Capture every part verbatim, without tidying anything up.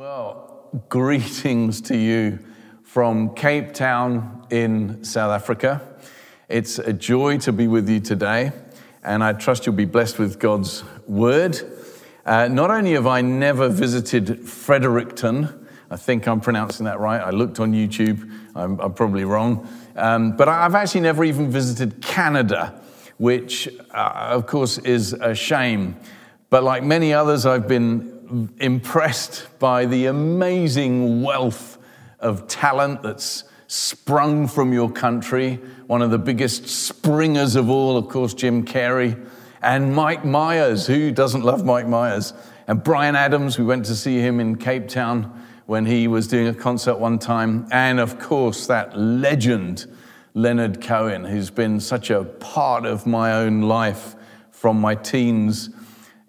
Well, greetings to you from Cape Town in South Africa. It's a joy to be with you today, and I trust you'll be blessed with God's word. Uh, not only have I never visited Fredericton, I think I'm pronouncing that right, I looked on YouTube, I'm, I'm probably wrong, um, but I've actually never even visited Canada, which uh, of course is a shame. But like many others, I've been impressed by the amazing wealth of talent that's sprung from your country. One of the biggest springers of all, of course, Jim Carrey, and Mike Myers. Who doesn't love Mike Myers? And Bryan Adams, we went to see him in Cape Town when he was doing a concert one time. And of course, that legend, Leonard Cohen, who's been such a part of my own life from my teens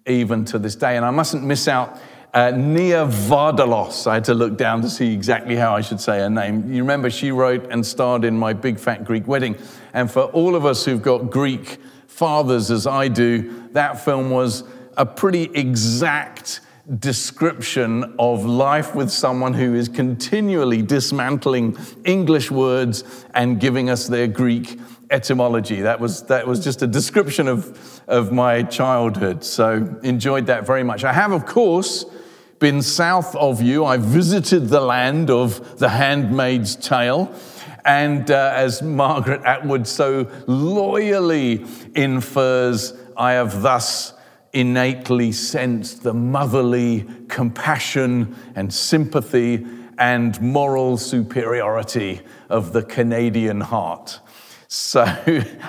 even to this day. And I mustn't miss out uh, Nia Vardalos. I had to look down to see exactly how I should say her name. You remember she wrote and starred in My Big Fat Greek Wedding. And for all of us who've got Greek fathers as I do, that film was a pretty exact description of life with someone who is continually dismantling English words and giving us their Greek etymology. That was that was just a description of, of my childhood. So enjoyed that very much. I have, of course, been south of you. I visited the land of The Handmaid's Tale. And uh, as Margaret Atwood so loyally infers, I have thus innately sensed the motherly compassion and sympathy and moral superiority of the Canadian heart. So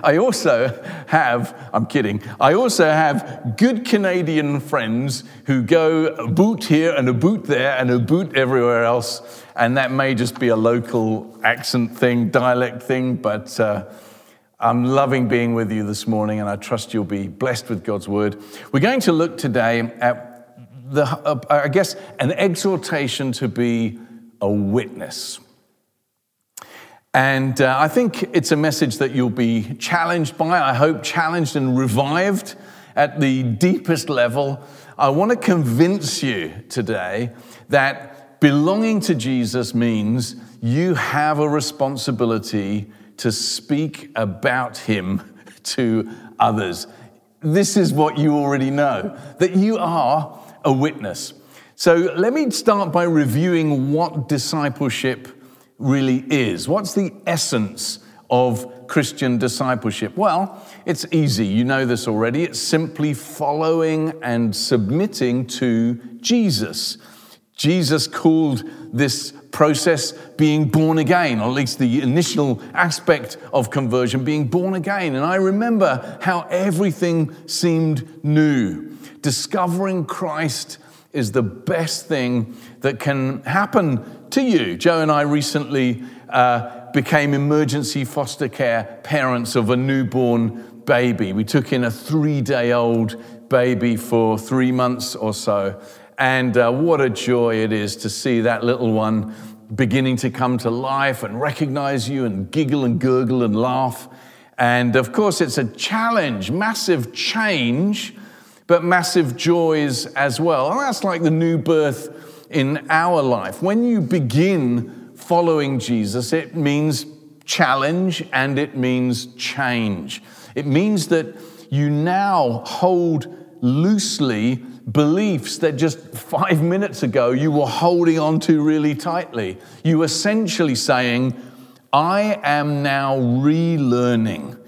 I also have, I'm kidding, I also have good Canadian friends who go a boot here and a boot there and a boot everywhere else. And that may just be a local accent thing, dialect thing, but uh, I'm loving being with you this morning, and I trust you'll be blessed with God's word. We're going to look today at, the, uh, I guess, an exhortation to be a witness. And uh, I think it's a message that you'll be challenged by, I hope challenged and revived at the deepest level. I want to convince you today that belonging to Jesus means you have a responsibility to speak about him to others. This is what you already know, that you are a witness. So let me start by reviewing what discipleship really is. What's the essence of Christian discipleship? Well, it's easy. You know this already. It's simply following and submitting to Jesus. Jesus called this process being born again, or at least the initial aspect of conversion, being born again. And I remember how everything seemed new. Discovering Christ is the best thing that can happen to you. Joe and I recently uh, became emergency foster care parents of a newborn baby. We took in a three-day-old baby for three months or so, and uh, what a joy it is to see that little one beginning to come to life and recognize you and giggle and gurgle and laugh. And of course, it's a challenge, massive change, but massive joys as well. And that's like the new birth in our life. When you begin following Jesus, it means challenge and it means change. It means that you now hold loosely beliefs that just five minutes ago you were holding on to really tightly. You essentially saying, I am now relearning.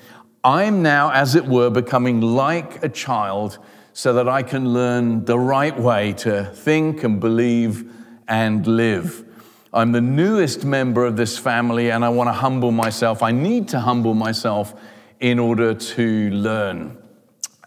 I am now, as it were, becoming like a child, so that I can learn the right way to think and believe and live. I'm the newest member of this family, and I want to humble myself. I need to humble myself in order to learn.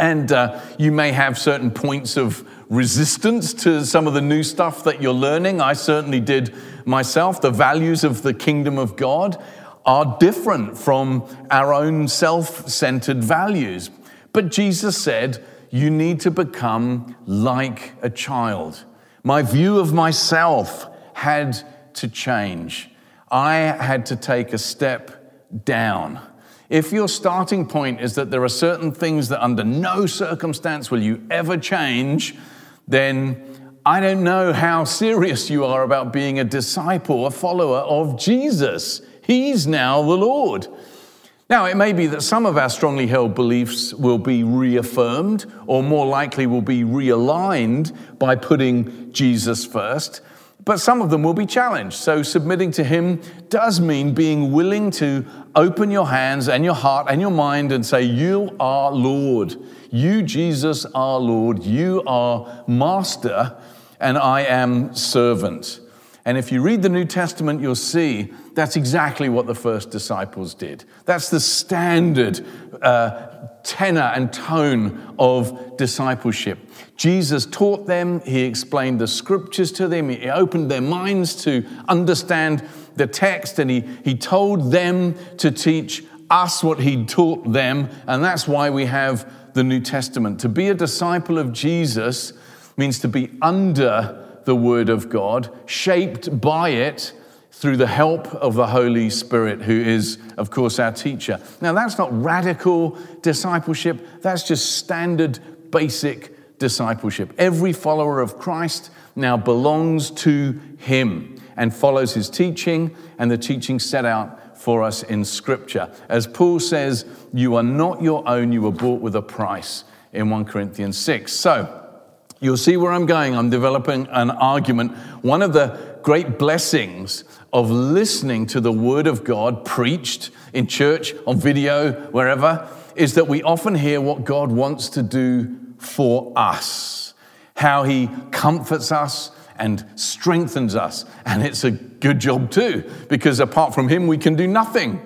And uh, you may have certain points of resistance to some of the new stuff that you're learning. I certainly did myself. The values of the kingdom of God are different from our own self-centered values. But Jesus said, you need to become like a child. My view of myself had to change. I had to take a step down. If your starting point is that there are certain things that under no circumstance will you ever change, then I don't know how serious you are about being a disciple, a follower of Jesus. He's now the Lord. Now, it may be that some of our strongly held beliefs will be reaffirmed or more likely will be realigned by putting Jesus first, but some of them will be challenged. So submitting to him does mean being willing to open your hands and your heart and your mind and say, you are Lord. You, Jesus, are Lord. You are Master, and I am servant. And if you read the New Testament, you'll see that's exactly what the first disciples did. That's the standard uh, tenor and tone of discipleship. Jesus taught them, he explained the scriptures to them, he opened their minds to understand the text, and he, he told them to teach us what he taught them, and that's why we have the New Testament. To be a disciple of Jesus means to be under the Word of God, shaped by it, through the help of the Holy Spirit, who is, of course, our teacher. Now, that's not radical discipleship. That's just standard, basic discipleship. Every follower of Christ now belongs to him and follows his teaching and the teaching set out for us in Scripture. As Paul says, you are not your own, you were bought with a price in First Corinthians six. So, you'll see where I'm going. I'm developing an argument. One of the great blessings of listening to the Word of God preached in church, on video, wherever, is that we often hear what God wants to do for us, how he comforts us and strengthens us. And it's a good job too, because apart from him, we can do nothing.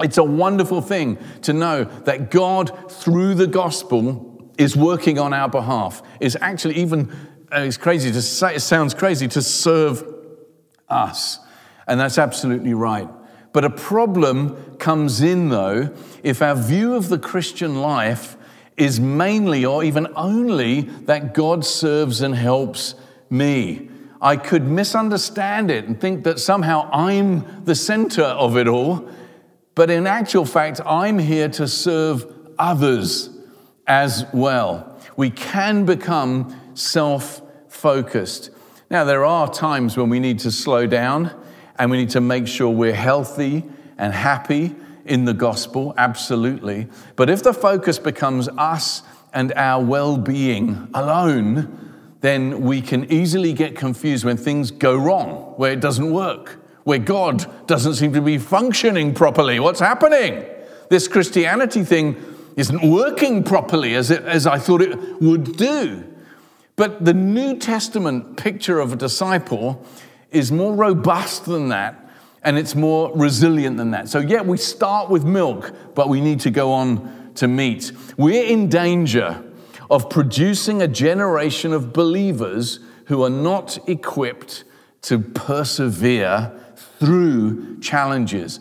It's a wonderful thing to know that God, through the gospel, is working on our behalf, is actually even, it's crazy to say, it sounds crazy, to serve us. And that's absolutely right. But a problem comes in, though, if our view of the Christian life is mainly or even only that God serves and helps me. I could misunderstand it and think that somehow I'm the center of it all, but in actual fact, I'm here to serve others as well. We can become self-focused. Now, there are times when we need to slow down and we need to make sure we're healthy and happy in the gospel, absolutely. But if the focus becomes us and our well-being alone, then we can easily get confused when things go wrong, where it doesn't work, where God doesn't seem to be functioning properly. What's happening? This Christianity thing isn't working properly as, it, as I thought it would do. But the New Testament picture of a disciple is more robust than that, and it's more resilient than that. So yeah, we start with milk, but we need to go on to meat. We're in danger of producing a generation of believers who are not equipped to persevere through challenges.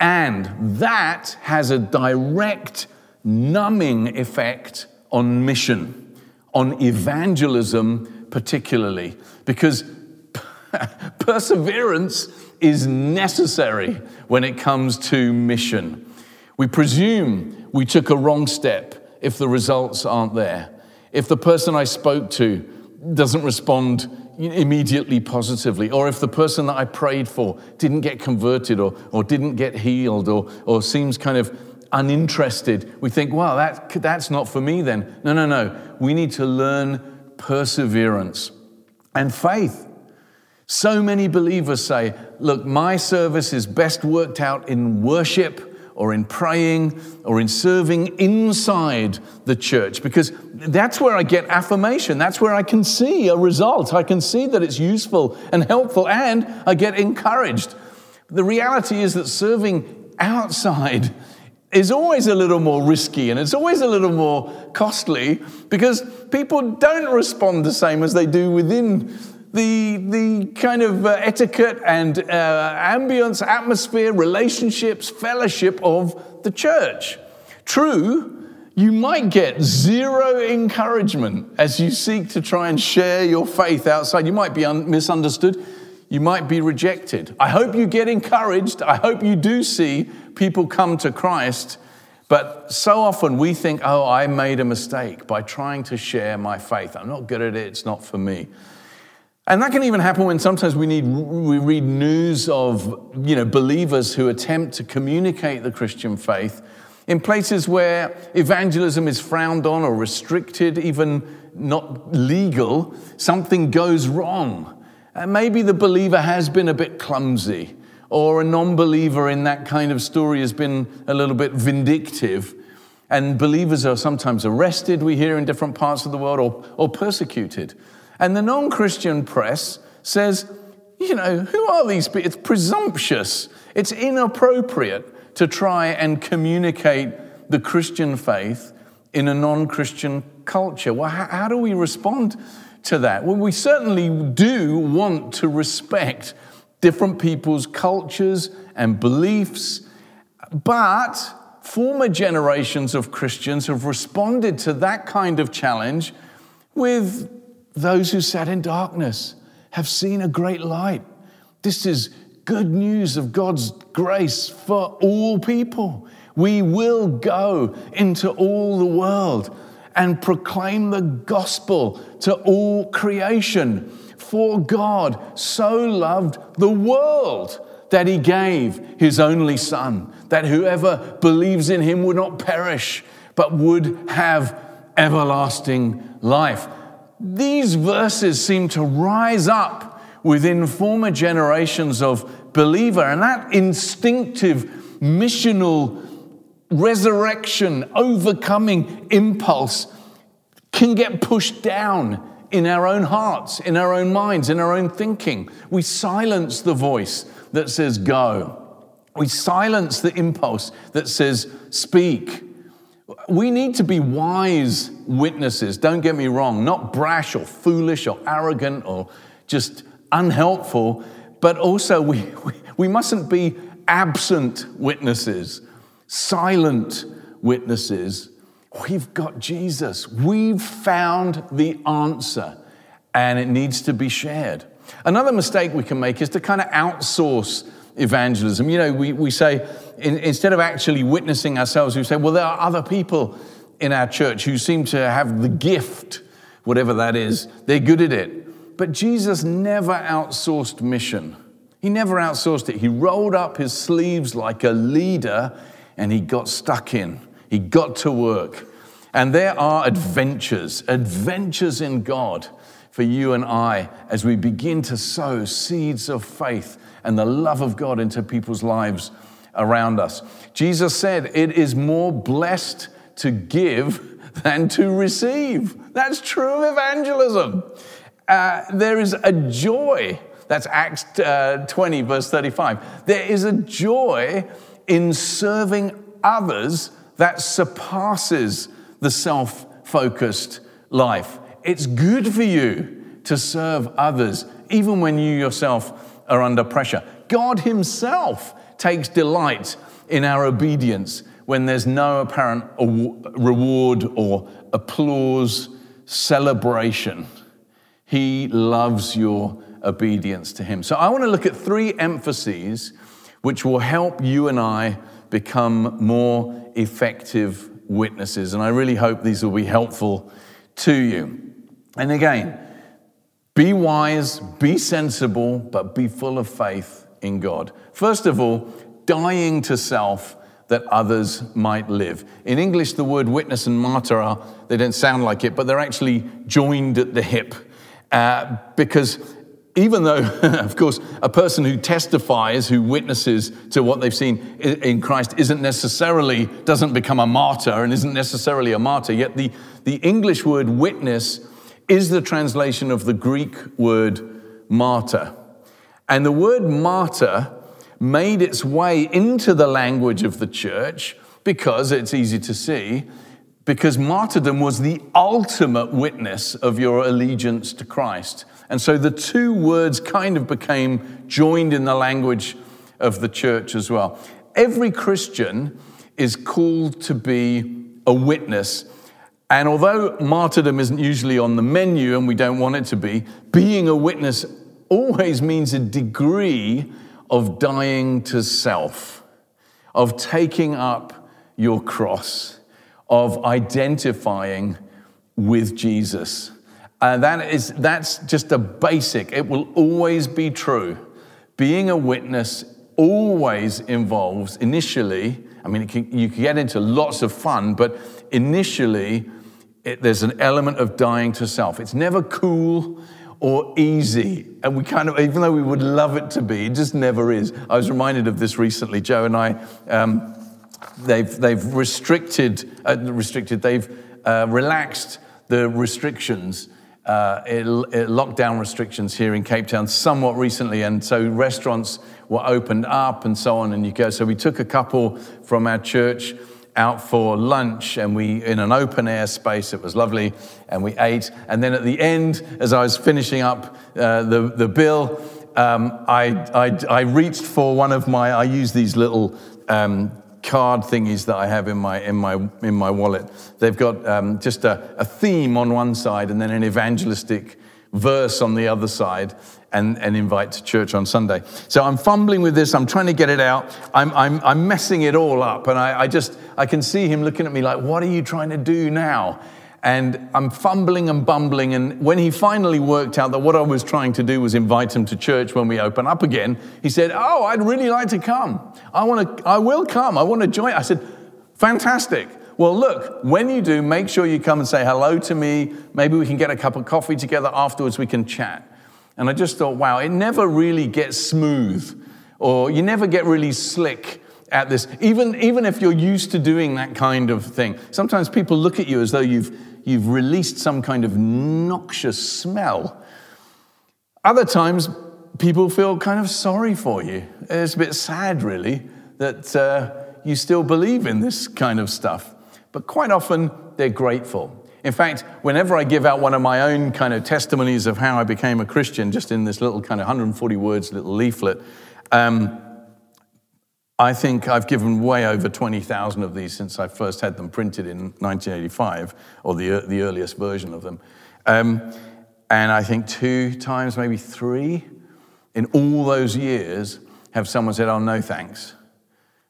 And that has a direct numbing effect on mission, on evangelism particularly, because perseverance is necessary when it comes to mission. We presume we took a wrong step if the results aren't there, if the person I spoke to doesn't respond immediately positively, or if the person that I prayed for didn't get converted or, or didn't get healed or, or seems kind of uninterested, we think, well, that, that's not for me then. No, no, no. We need to learn perseverance and faith. So many believers say, look, my service is best worked out in worship or in praying or in serving inside the church, because that's where I get affirmation. That's where I can see a result. I can see that it's useful and helpful, and I get encouraged. The reality is that serving outside is always a little more risky, and it's always a little more costly, because people don't respond the same as they do within the the kind of uh, etiquette and uh, ambience, atmosphere, relationships, fellowship of the church. True, you might get zero encouragement as you seek to try and share your faith outside. You might be un- misunderstood. You might be rejected. I hope you get encouraged. I hope you do see people come to Christ. But so often we think, oh, I made a mistake by trying to share my faith. I'm not good at it. It's not for me. And that can even happen when sometimes we need we read news of, you know, believers who attempt to communicate the Christian faith in places where evangelism is frowned on or restricted, even not legal. Something goes wrong. And maybe the believer has been a bit clumsy, or a non-believer in that kind of story has been a little bit vindictive. And believers are sometimes arrested, we hear, in different parts of the world, or, or persecuted. And the non-Christian press says, you know, who are these people? It's presumptuous. It's inappropriate to try and communicate the Christian faith in a non-Christian culture. Well, how, how do we respond to that? Well, we certainly do want to respect different people's cultures and beliefs, but former generations of Christians have responded to that kind of challenge with those who sat in darkness have seen a great light. This is good news of God's grace for all people. We will go into all the world and proclaim the gospel to all creation. For God so loved the world that he gave his only Son, that whoever believes in him would not perish, but would have everlasting life. These verses seem to rise up within former generations of believer, and that instinctive, missional, resurrection, overcoming impulse can get pushed down in our own hearts, in our own minds, in our own thinking. We silence the voice that says go. We silence the impulse that says speak. We need to be wise witnesses, don't get me wrong, not brash or foolish or arrogant or just unhelpful, but also we, we, we mustn't be absent witnesses, silent witnesses. We've got Jesus. We've found the answer, and it needs to be shared. Another mistake we can make is to kind of outsource evangelism. You know, we, we say, in, instead of actually witnessing ourselves, we say, well, there are other people in our church who seem to have the gift, whatever that is. They're good at it. But Jesus never outsourced mission. He never outsourced it. He rolled up his sleeves like a leader, and he got stuck in. He got to work. And there are adventures, adventures in God for you and I as we begin to sow seeds of faith and the love of God into people's lives around us. Jesus said, it is more blessed to give than to receive. That's true of evangelism. Uh, there is a joy, that's Acts uh, twenty, verse thirty-five. There is a joy in serving others that surpasses the self-focused life. It's good for you to serve others, even when you yourself are under pressure. God himself takes delight in our obedience when there's no apparent reward or applause, celebration. He loves your obedience to him. So I want to look at three emphases which will help you and I become more effective witnesses. And I really hope these will be helpful to you. And again, be wise, be sensible, but be full of faith in God. First of all, dying to self that others might live. In English, the word witness and martyr are, they don't sound like it, but they're actually joined at the hip. Uh, because Even though, of course, a person who testifies, who witnesses to what they've seen in Christ isn't necessarily, doesn't become a martyr and isn't necessarily a martyr, yet the, the English word witness is the translation of the Greek word martyr. And the word martyr made its way into the language of the church because, it's easy to see, because martyrdom was the ultimate witness of your allegiance to Christ. And so the two words kind of became joined in the language of the church as well. Every Christian is called to be a witness. And although martyrdom isn't usually on the menu and we don't want it to be, being a witness always means a degree of dying to self, of taking up your cross, of identifying with Jesus. Uh, that is, that's just a basic. It will always be true. Being a witness always involves initially, I mean, it can, you can get into lots of fun, but initially it, there's an element of dying to self. It's never cool or easy. And we kind of, even though we would love it to be, it just never is. I was reminded of this recently. Joe and I, um, they've they've restricted, uh, restricted. They've uh, relaxed the restrictions, uh, it, it lockdown restrictions here in Cape Town somewhat recently. And so restaurants were opened up and so on. And you go, so we took a couple from our church out for lunch, and we in an open air space. It was lovely, and we ate. And then at the end, as I was finishing up uh, the the bill, um, I, I I reached for one of my. I use these little um, card thingies that I have in my in my in my wallet. They've got um, just a, a theme on one side, and then an evangelistic verse on the other side, and, and invite to church on Sunday. So I'm fumbling with this. I'm trying to get it out. I'm I'm I'm messing it all up, and I, I just I can see him looking at me like, "What are you trying to do now?" And I'm fumbling and bumbling. And when he finally worked out that what I was trying to do was invite him to church when we open up again, he said, "Oh, I'd really like to come. I want to. I will come. I want to join." I said, "Fantastic. Well, look, when you do, make sure you come and say hello to me. Maybe we can get a cup of coffee together. Afterwards, we can chat." And I just thought, wow, it never really gets smooth, or you never get really slick at this, even even if you're used to doing that kind of thing. Sometimes people look at you as though you've you've released some kind of noxious smell. Other times, people feel kind of sorry for you. It's a bit sad, really, that uh, you still believe in this kind of stuff. But quite often, they're grateful. In fact, whenever I give out one of my own kind of testimonies of how I became a Christian, just in this little kind of one hundred forty words little leaflet, um, I think I've given way over twenty thousand of these since I first had them printed in nineteen eighty-five, or the the earliest version of them. Um, and I think two times, maybe three, in all those years, have someone said, "Oh, no, thanks."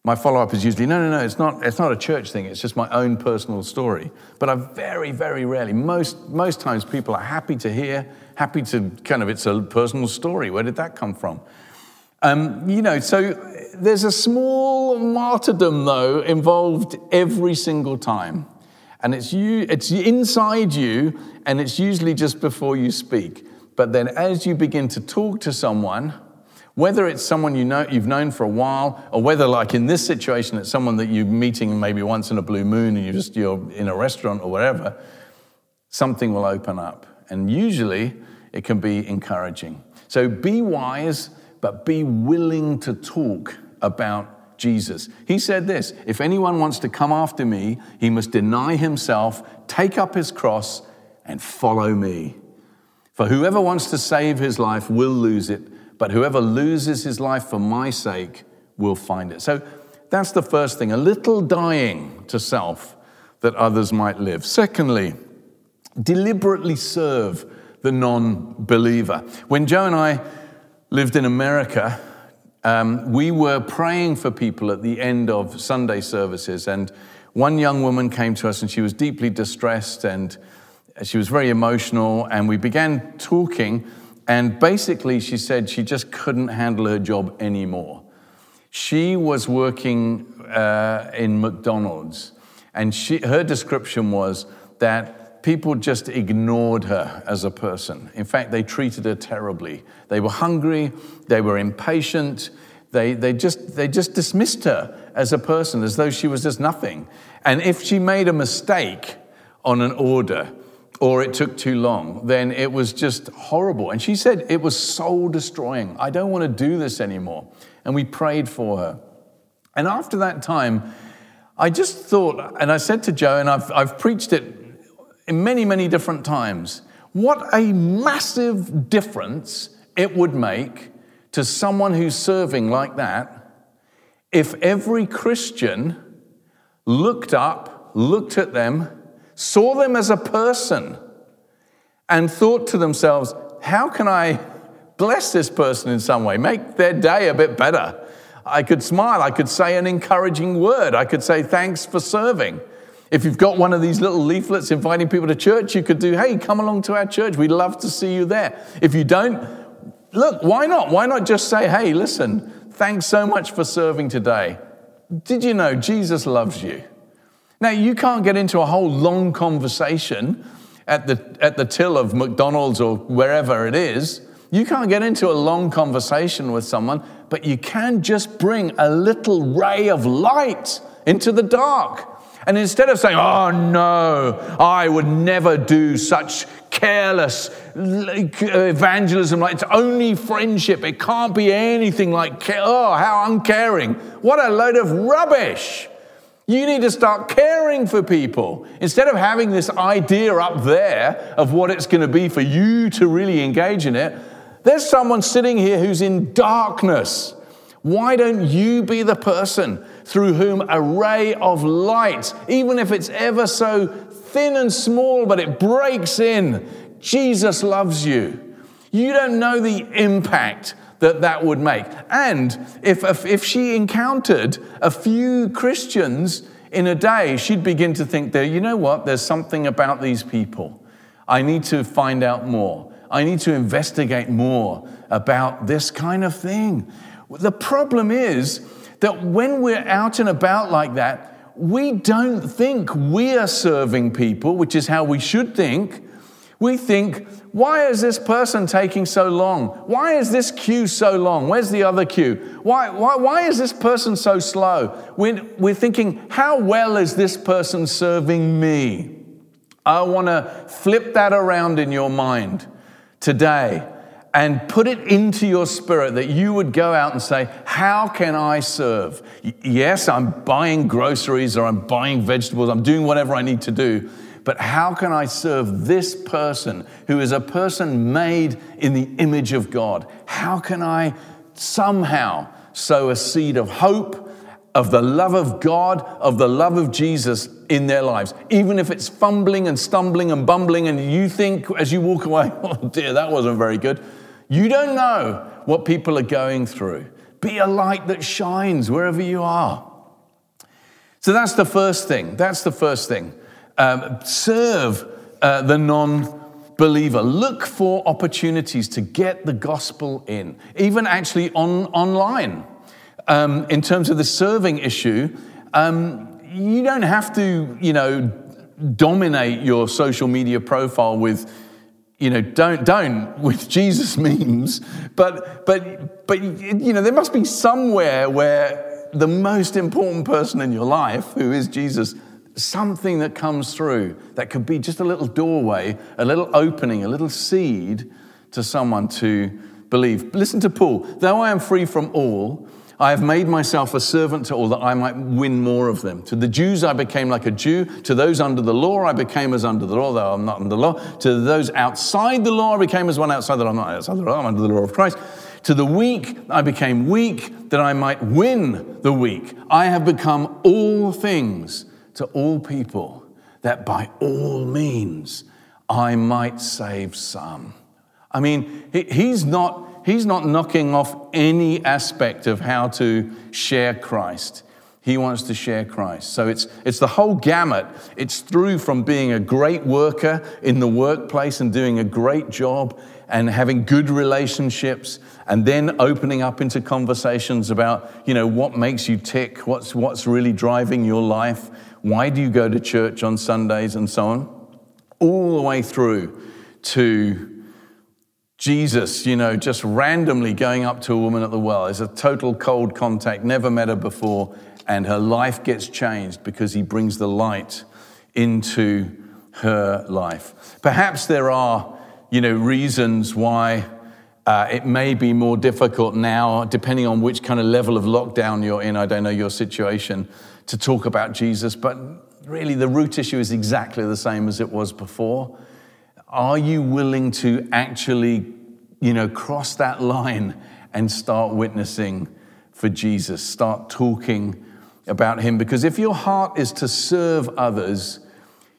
My follow-up is usually, no, no, no, it's not It's not a church thing. It's just my own personal story. But I very, very rarely, most most times people are happy to hear, happy to kind of, it's a personal story. Where did that come from? Um, you know, so there's a small martyrdom, though, involved every single time. And it's you, it's inside you, and it's usually just before you speak. But then as you begin to talk to someone, whether it's someone you know, you've known for a while, or whether, like in this situation, it's someone that you're meeting maybe once in a blue moon, and you're just you're in a restaurant or whatever, something will open up, and usually it can be encouraging. So be wise, but be willing to talk about Jesus. He said this: "If anyone wants to come after me, he must deny himself, take up his cross, and follow me. For whoever wants to save his life will lose it. But whoever loses his life for my sake will find it." So that's the first thing, a little dying to self that others might live. Secondly, deliberately serve the non-believer. When Joe and I lived in America, um, we were praying for people at the end of Sunday services. And one young woman came to us, and she was deeply distressed, and she was very emotional. And we began talking. And basically, she said she just couldn't handle her job anymore. She was working uh, in McDonald's, and she, her description was that people just ignored her as a person. In fact, they treated her terribly. They were hungry, they were impatient, they, they, just, they just dismissed her as a person, as though she was just nothing. And if she made a mistake on an order, or it took too long, then it was just horrible. And she said it was soul-destroying. "I don't want to do this anymore." And we prayed for her. And after that time, I just thought, and I said to Joe, and I've, I've preached it in many, many different times, what a massive difference it would make to someone who's serving like that if every Christian looked up, looked at them, saw them as a person, and thought to themselves, "How can I bless this person in some way, make their day a bit better? I could smile, I could say an encouraging word, I could say thanks for serving." If you've got one of these little leaflets inviting people to church, you could do, hey, come along to our church. We'd love to see you there. If you don't, look, why not? Why not just say, hey, listen, thanks so much for serving today. Did you know Jesus loves you? Now, you can't get into a whole long conversation at the at the till of McDonald's or wherever it is. You can't get into a long conversation with someone, but you can just bring a little ray of light into the dark. And instead of saying, oh no, I would never do such careless evangelism, like it's only friendship, it can't be anything like, oh, how uncaring. What a load of rubbish. You need to start caring for people. Instead of having this idea up there of what it's going to be for you to really engage in it, there's someone sitting here who's in darkness. Why don't you be the person through whom a ray of light, even if it's ever so thin and small, but it breaks in? Jesus loves you. You don't know the impact that that would make. And if, if, if she encountered a few Christians in a day, she'd begin to think, there, you know what, there's something about these people. I need to find out more. I need to investigate more about this kind of thing. The problem is that when we're out and about like that, we don't think we are serving people, which is how we should think. We think, why is this person taking so long? Why is this queue so long? Where's the other queue? Why, why, why is this person so slow? We're, we're thinking, how well is this person serving me? I want to flip that around in your mind today. And put it into your spirit that you would go out and say, how can I serve? Yes, I'm buying groceries or I'm buying vegetables. I'm doing whatever I need to do. But how can I serve this person who is a person made in the image of God? How can I somehow sow a seed of hope, of the love of God, of the love of Jesus in their lives? Even if it's fumbling and stumbling and bumbling and you think as you walk away, oh dear, that wasn't very good. You don't know what people are going through. Be a light that shines wherever you are. So that's the first thing. That's the first thing. Um, serve uh, the non-believer. Look for opportunities to get the gospel in, even actually on online. Um, in terms of the serving issue, um, you don't have to, you know, dominate your social media profile with, you know, don't don't with Jesus memes, but but but you know there must be somewhere where the most important person in your life, who is Jesus, something that comes through that could be just a little doorway, a little opening, a little seed to someone to believe. Listen to Paul. Though I am free from all, I have made myself a servant to all that I might win more of them. To the Jews I became like a Jew. To those under the law I became as under the law, though I'm not under the law. To those outside the law I became as one outside the law. I'm not outside the law, I'm under the law of Christ. To the weak I became weak that I might win the weak. I have become all things to all people that by all means I might save some. I mean, he's not... He's not knocking off any aspect of how to share Christ. He wants to share Christ. So it's it's the whole gamut. It's through from being a great worker in the workplace and doing a great job and having good relationships and then opening up into conversations about, you know, what makes you tick, what's what's really driving your life, why do you go to church on Sundays and so on, all the way through to Jesus, you know, just randomly going up to a woman at the well. Is a total cold contact, never met her before, and her life gets changed because he brings the light into her life. Perhaps there are, you know, reasons why uh, it may be more difficult now, depending on which kind of level of lockdown you're in, I don't know your situation, to talk about Jesus, but really the root issue is exactly the same as it was before. Are you willing to actually, you know, cross that line and start witnessing for Jesus? Start talking about him. Because if your heart is to serve others,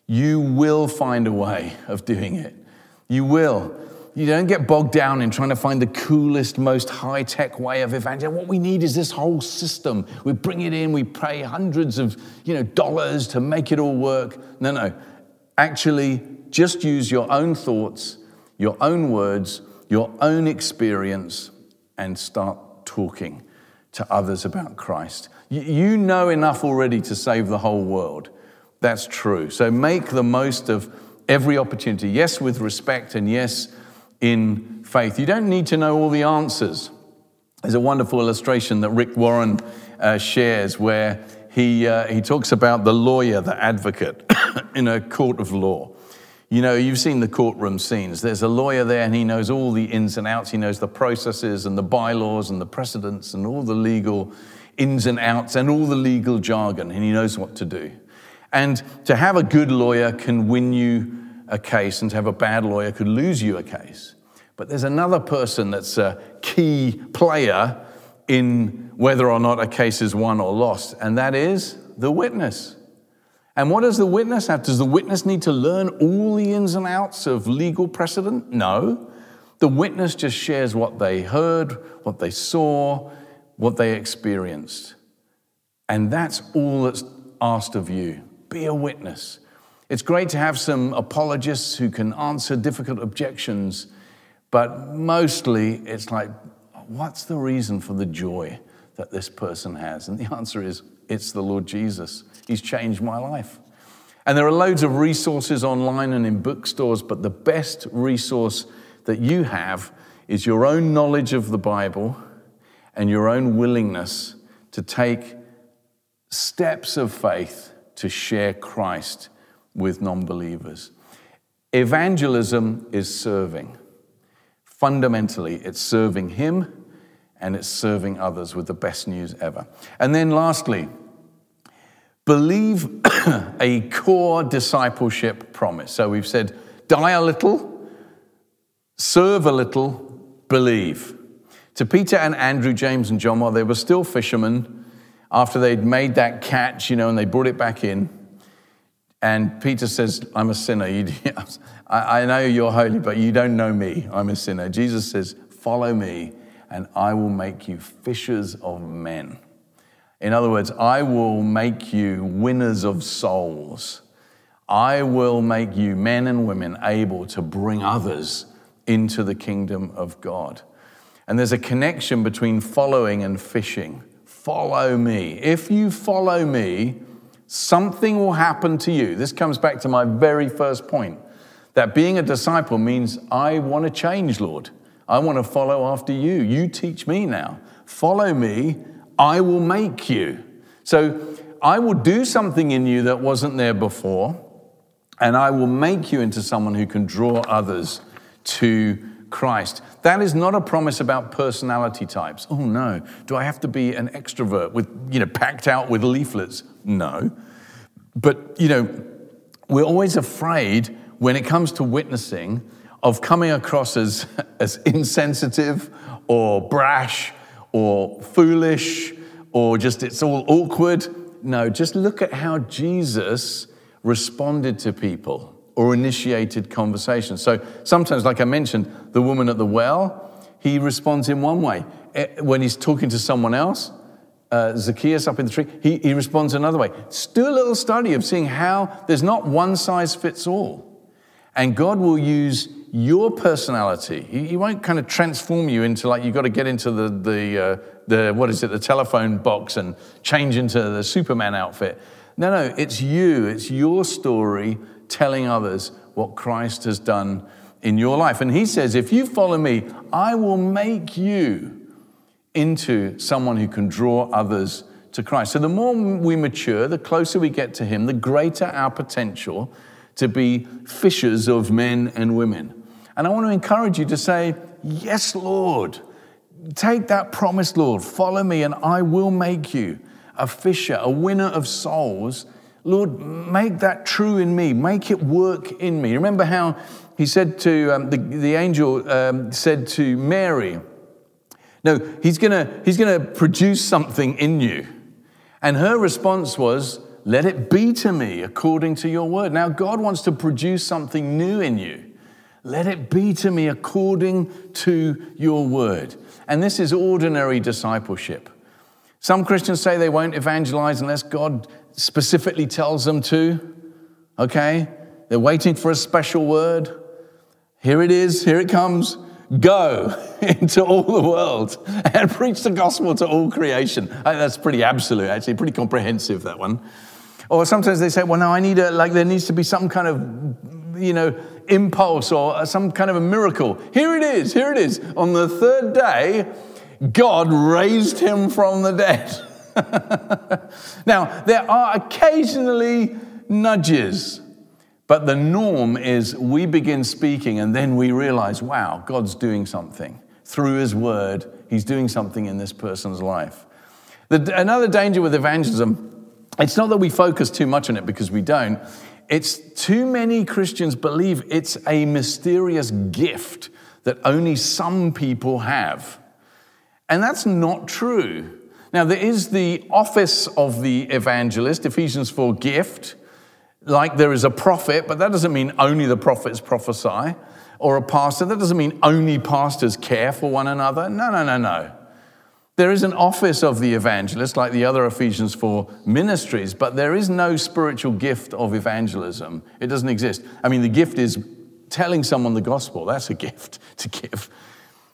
you will find a way of doing it. You will. You don't get bogged down in trying to find the coolest, most high-tech way of evangelism. What we need is this whole system. We bring it in, we pay hundreds of, you know, dollars to make it all work. No, no. Actually, just use your own thoughts, your own words, your own experience, and start talking to others about Christ. You know enough already to save the whole world. That's true. So make the most of every opportunity. Yes, with respect, and yes, in faith. You don't need to know all the answers. There's a wonderful illustration that Rick Warren uh, shares where he uh, he talks about the lawyer, the advocate in a court of law. You know, you've seen the courtroom scenes. There's a lawyer there and he knows all the ins and outs. He knows the processes and the bylaws and the precedents and all the legal ins and outs and all the legal jargon, and he knows what to do. And to have a good lawyer can win you a case, and to have a bad lawyer could lose you a case. But there's another person that's a key player in whether or not a case is won or lost, and that is the witness. And what does the witness have? Does the witness need to learn all the ins and outs of legal precedent? No. The witness just shares what they heard, what they saw, what they experienced. And that's all that's asked of you. Be a witness. It's great to have some apologists who can answer difficult objections, but mostly it's like, what's the reason for the joy that this person has? And the answer is, it's the Lord Jesus. He's changed my life. And there are loads of resources online and in bookstores, but the best resource that you have is your own knowledge of the Bible and your own willingness to take steps of faith to share Christ with non-believers. Evangelism is serving. Fundamentally, it's serving him and it's serving others with the best news ever. And then lastly, believe a core discipleship promise. So we've said, die a little, serve a little, believe. To Peter and Andrew, James and John, while they were still fishermen, after they'd made that catch, you know, and they brought it back in, and Peter says, I'm a sinner. You, I, I know you're holy, but you don't know me. I'm a sinner. Jesus says, follow me, and I will make you fishers of men. In other words, I will make you winners of souls. I will make you men and women able to bring others into the kingdom of God. And there's a connection between following and fishing. Follow me. If you follow me, something will happen to you. This comes back to my very first point, that being a disciple means I want to change, Lord. I want to follow after you. You teach me now. Follow me, I will make you. So I will do something in you that wasn't there before, and I will make you into someone who can draw others to Christ. That is not a promise about personality types. Oh no, do I have to be an extrovert with, you know, packed out with leaflets? No. But, you know, we're always afraid when it comes to witnessing of coming across as, as insensitive or brash or foolish or just it's all awkward. No, just look at how Jesus responded to people or initiated conversations. So sometimes, like I mentioned, the woman at the well, he responds in one way. When he's talking to someone else, uh, Zacchaeus up in the tree, he, he responds another way. Just do a little study of seeing how there's not one size fits all. And God will use your personality. He, he won't kind of transform you into like, you've got to get into the, the, uh, the what is it, the telephone box and change into the Superman outfit. No, no, it's you, it's your story, telling others what Christ has done in your life. And he says, if you follow me, I will make you into someone who can draw others to Christ. So the more we mature, the closer we get to him, the greater our potential to be fishers of men and women. And I want to encourage you to say, yes, Lord, take that promise, Lord, follow me and I will make you a fisher, a winner of souls. Lord, make that true in me. Make it work in me. Remember how he said to, um, the, the angel um, said to Mary, no, he's gonna, he's gonna produce something in you. And her response was, let it be to me according to your word. Now, God wants to produce something new in you. Let it be to me according to your word. And this is ordinary discipleship. Some Christians say they won't evangelize unless God specifically tells them to. Okay? They're waiting for a special word. Here it is. Here it comes. Go into all the world and preach the gospel to all creation. I think that's pretty absolute, actually. Pretty comprehensive, that one. Or sometimes they say, well, no, I need a, like, there needs to be some kind of, you know, impulse or some kind of a miracle. Here it is. Here it is. On the third day, God raised him from the dead. Now, there are occasionally nudges, but the norm is we begin speaking and then we realize, wow, God's doing something. Through his word, he's doing something in this person's life. The, another danger with evangelism, it's not that we focus too much on it because we don't. It's too many Christians believe it's a mysterious gift that only some people have. And that's not true. Now, there is the office of the evangelist, Ephesians four, gift. Like there is a prophet, but that doesn't mean only the prophets prophesy. Or a pastor, that doesn't mean only pastors care for one another. No, no, no, no. There is an office of the evangelist, like the other Ephesians four ministries, but there is no spiritual gift of evangelism. It doesn't exist. I mean, the gift is telling someone the gospel. That's a gift to give.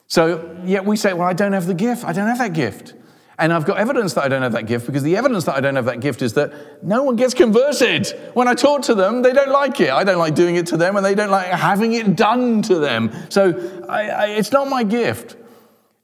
So, yet we say, well, I don't have the gift. I don't have that gift. And I've got evidence that I don't have that gift, because the evidence that I don't have that gift is that no one gets converted. When I talk to them, they don't like it. I don't like doing it to them, and they don't like having it done to them. So I, I, it's not my gift.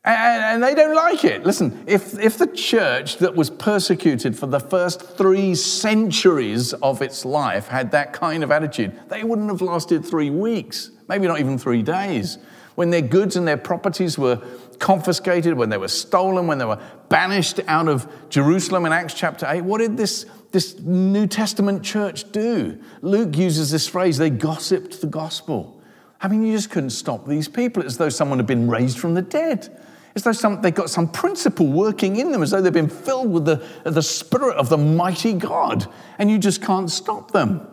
And, and they don't like it. Listen, if, if the church that was persecuted for the first three centuries of its life had that kind of attitude, they wouldn't have lasted three weeks, maybe not even three days. When their goods and their properties were confiscated, when they were stolen, when they were banished out of Jerusalem in Acts chapter eight, what did this, this New Testament church do? Luke uses this phrase, they gossiped the gospel. I mean, you just couldn't stop these people. It's as though someone had been raised from the dead. It's as though some, they got some principle working in them, as though they've been filled with the, the spirit of the mighty God, and you just can't stop them.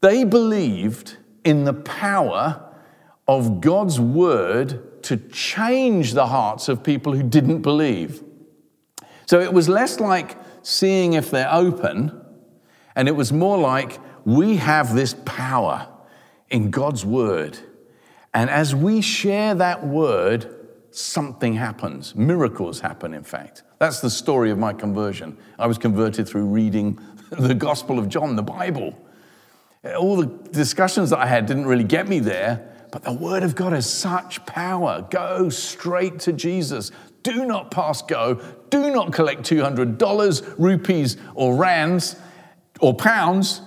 They believed in the power of God's word to change the hearts of people who didn't believe. So it was less like seeing if they're open, and it was more like we have this power in God's word. And as we share that word, something happens. Miracles happen, in fact. That's the story of my conversion. I was converted through reading the Gospel of John, the Bible. All the discussions that I had didn't really get me there. But the word of God has such power. Go straight to Jesus. Do not pass go. Do not collect two hundred dollars, rupees, or rands, or pounds.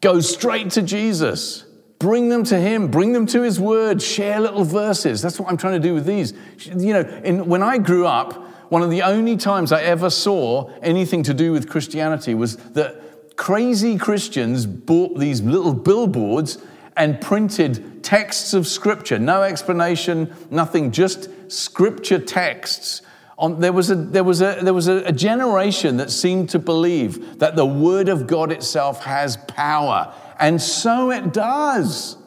Go straight to Jesus. Bring them to him. Bring them to his word. Share little verses. That's what I'm trying to do with these. You know, in, when I grew up, one of the only times I ever saw anything to do with Christianity was that crazy Christians bought these little billboards and printed texts of scripture, no explanation, nothing, just scripture texts. On, there was a there was a there was a, a generation that seemed to believe that the word of God itself has power, and so it does.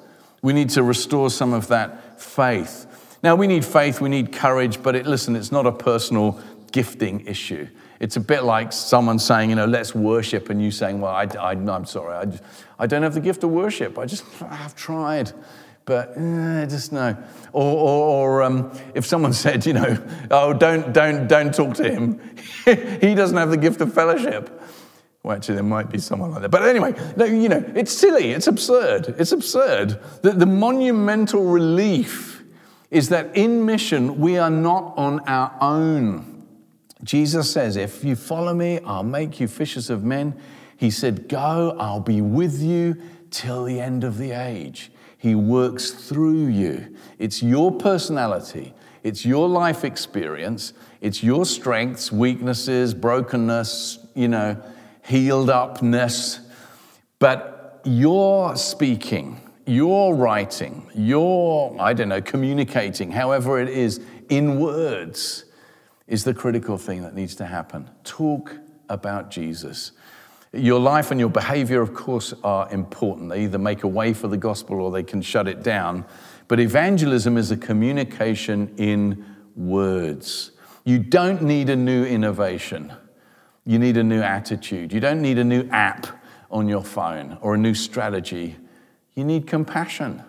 We need to restore some of that faith. Now we need faith, we need courage, but it, listen, it's not a personal gifting issue. It's a bit like someone saying, you know, let's worship, and you saying, well, I, I, I'm sorry, I, just, I don't have the gift of worship. I just, I've tried, but eh, just no. Or, or, or um, if someone said, you know, oh, don't, don't, don't talk to him. He doesn't have the gift of fellowship. Well, actually, there might be someone like that. But anyway, no, you know, it's silly. It's absurd. It's absurd. The, the monumental relief is that in mission, we are not on our own. Jesus says, if you follow me, I'll make you fishers of men. He said, go, I'll be with you till the end of the age. He works through you. It's your personality. It's your life experience. It's your strengths, weaknesses, brokenness, you know, healed upness. But your speaking, your writing, your, I don't know, communicating, however it is, in words, is the critical thing that needs to happen. Talk about Jesus. Your life and your behavior, of course, are important. They either make a way for the gospel or they can shut it down. But evangelism is a communication in words. You don't need a new innovation. You need a new attitude. You don't need a new app on your phone or a new strategy. You need compassion.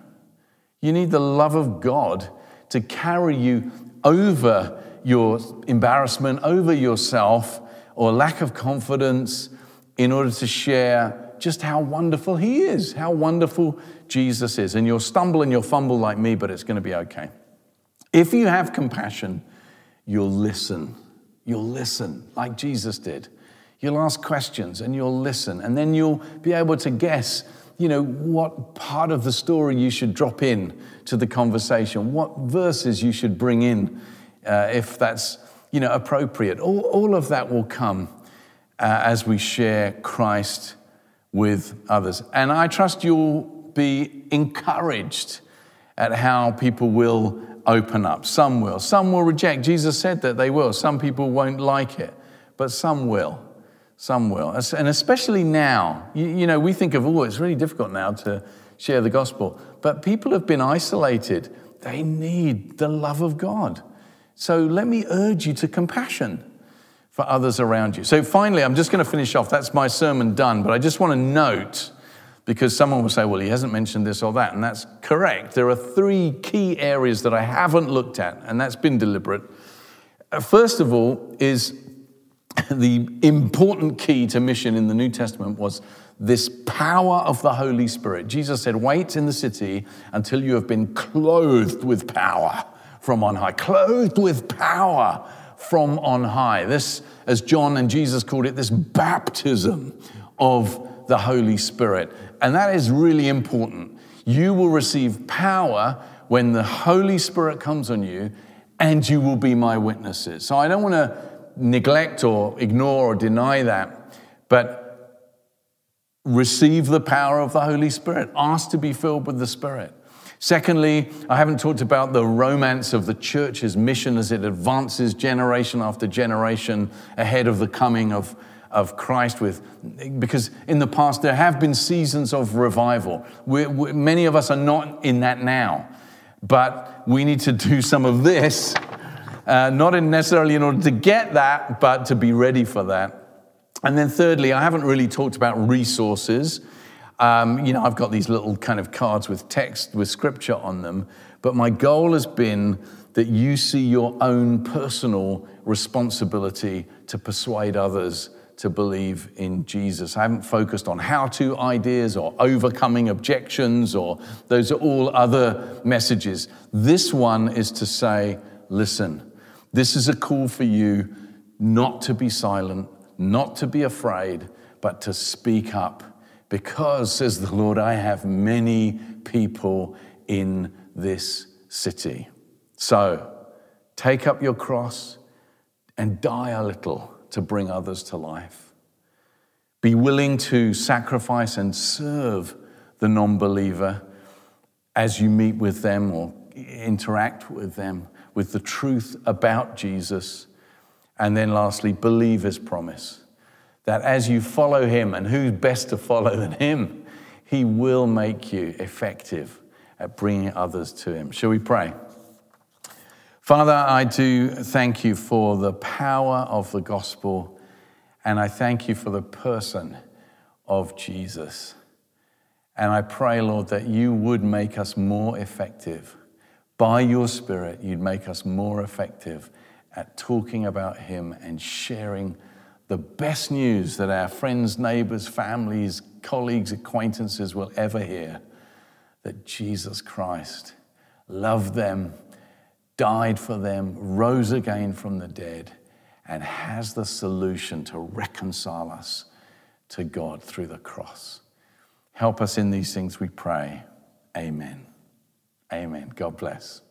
You need the love of God to carry you over your embarrassment, over yourself, or lack of confidence, in order to share just how wonderful he is, how wonderful Jesus is. And you'll stumble and you'll fumble like me, but it's going to be okay. If you have compassion, you'll listen. You'll listen like Jesus did. You'll ask questions and you'll listen. And then you'll be able to guess, you know, what part of the story you should drop in to the conversation, what verses you should bring in uh, if that's, you know, appropriate. All, all of that will come Uh, as we share Christ with others. And I trust you'll be encouraged at how people will open up. Some will. Some will reject. Jesus said that they will. Some people won't like it, but some will. Some will. And especially now, you, you know, we think of, oh, it's really difficult now to share the gospel. But people have been isolated. They need the love of God. So let me urge you to compassion for others around you. So finally, I'm just going to finish off. That's my sermon done, but I just want to note, because someone will say, well, he hasn't mentioned this or that, and that's correct. There are three key areas that I haven't looked at, and that's been deliberate. First of all is the important key to mission in the New Testament was this power of the Holy Spirit. Jesus said, wait in the city until you have been clothed with power from on high. Clothed with power from on high. This, as John and Jesus called it, this baptism of the Holy Spirit. And that is really important. You will receive power when the Holy Spirit comes on you, and you will be my witnesses. So I don't want to neglect or ignore or deny that, but receive the power of the Holy Spirit. Ask to be filled with the Spirit. Secondly, I haven't talked about the romance of the church's mission as it advances generation after generation ahead of the coming of, of Christ. With, because in the past there have been seasons of revival. We're, we're, many of us are not in that now, but we need to do some of this, uh, not in necessarily in order to get that, but to be ready for that. And then thirdly, I haven't really talked about resources. Um, you know, I've got these little kind of cards with text, with scripture on them, but my goal has been that you see your own personal responsibility to persuade others to believe in Jesus. I haven't focused on how-to ideas or overcoming objections, or those are all other messages. This one is to say, listen, this is a call for you not to be silent, not to be afraid, but to speak up. Because, says the Lord, I have many people in this city. So, take up your cross and die a little to bring others to life. Be willing to sacrifice and serve the non-believer as you meet with them or interact with them with the truth about Jesus. And then lastly, believe his promise. That as you follow him, and who's best to follow than him, he will make you effective at bringing others to him. Shall we pray? Father, I do thank you for the power of the gospel, and I thank you for the person of Jesus. And I pray, Lord, that you would make us more effective. By your Spirit, you'd make us more effective at talking about him and sharing the best news that our friends, neighbors, families, colleagues, acquaintances will ever hear, that Jesus Christ loved them, died for them, rose again from the dead, and has the solution to reconcile us to God through the cross. Help us in these things, we pray. Amen. Amen. God bless.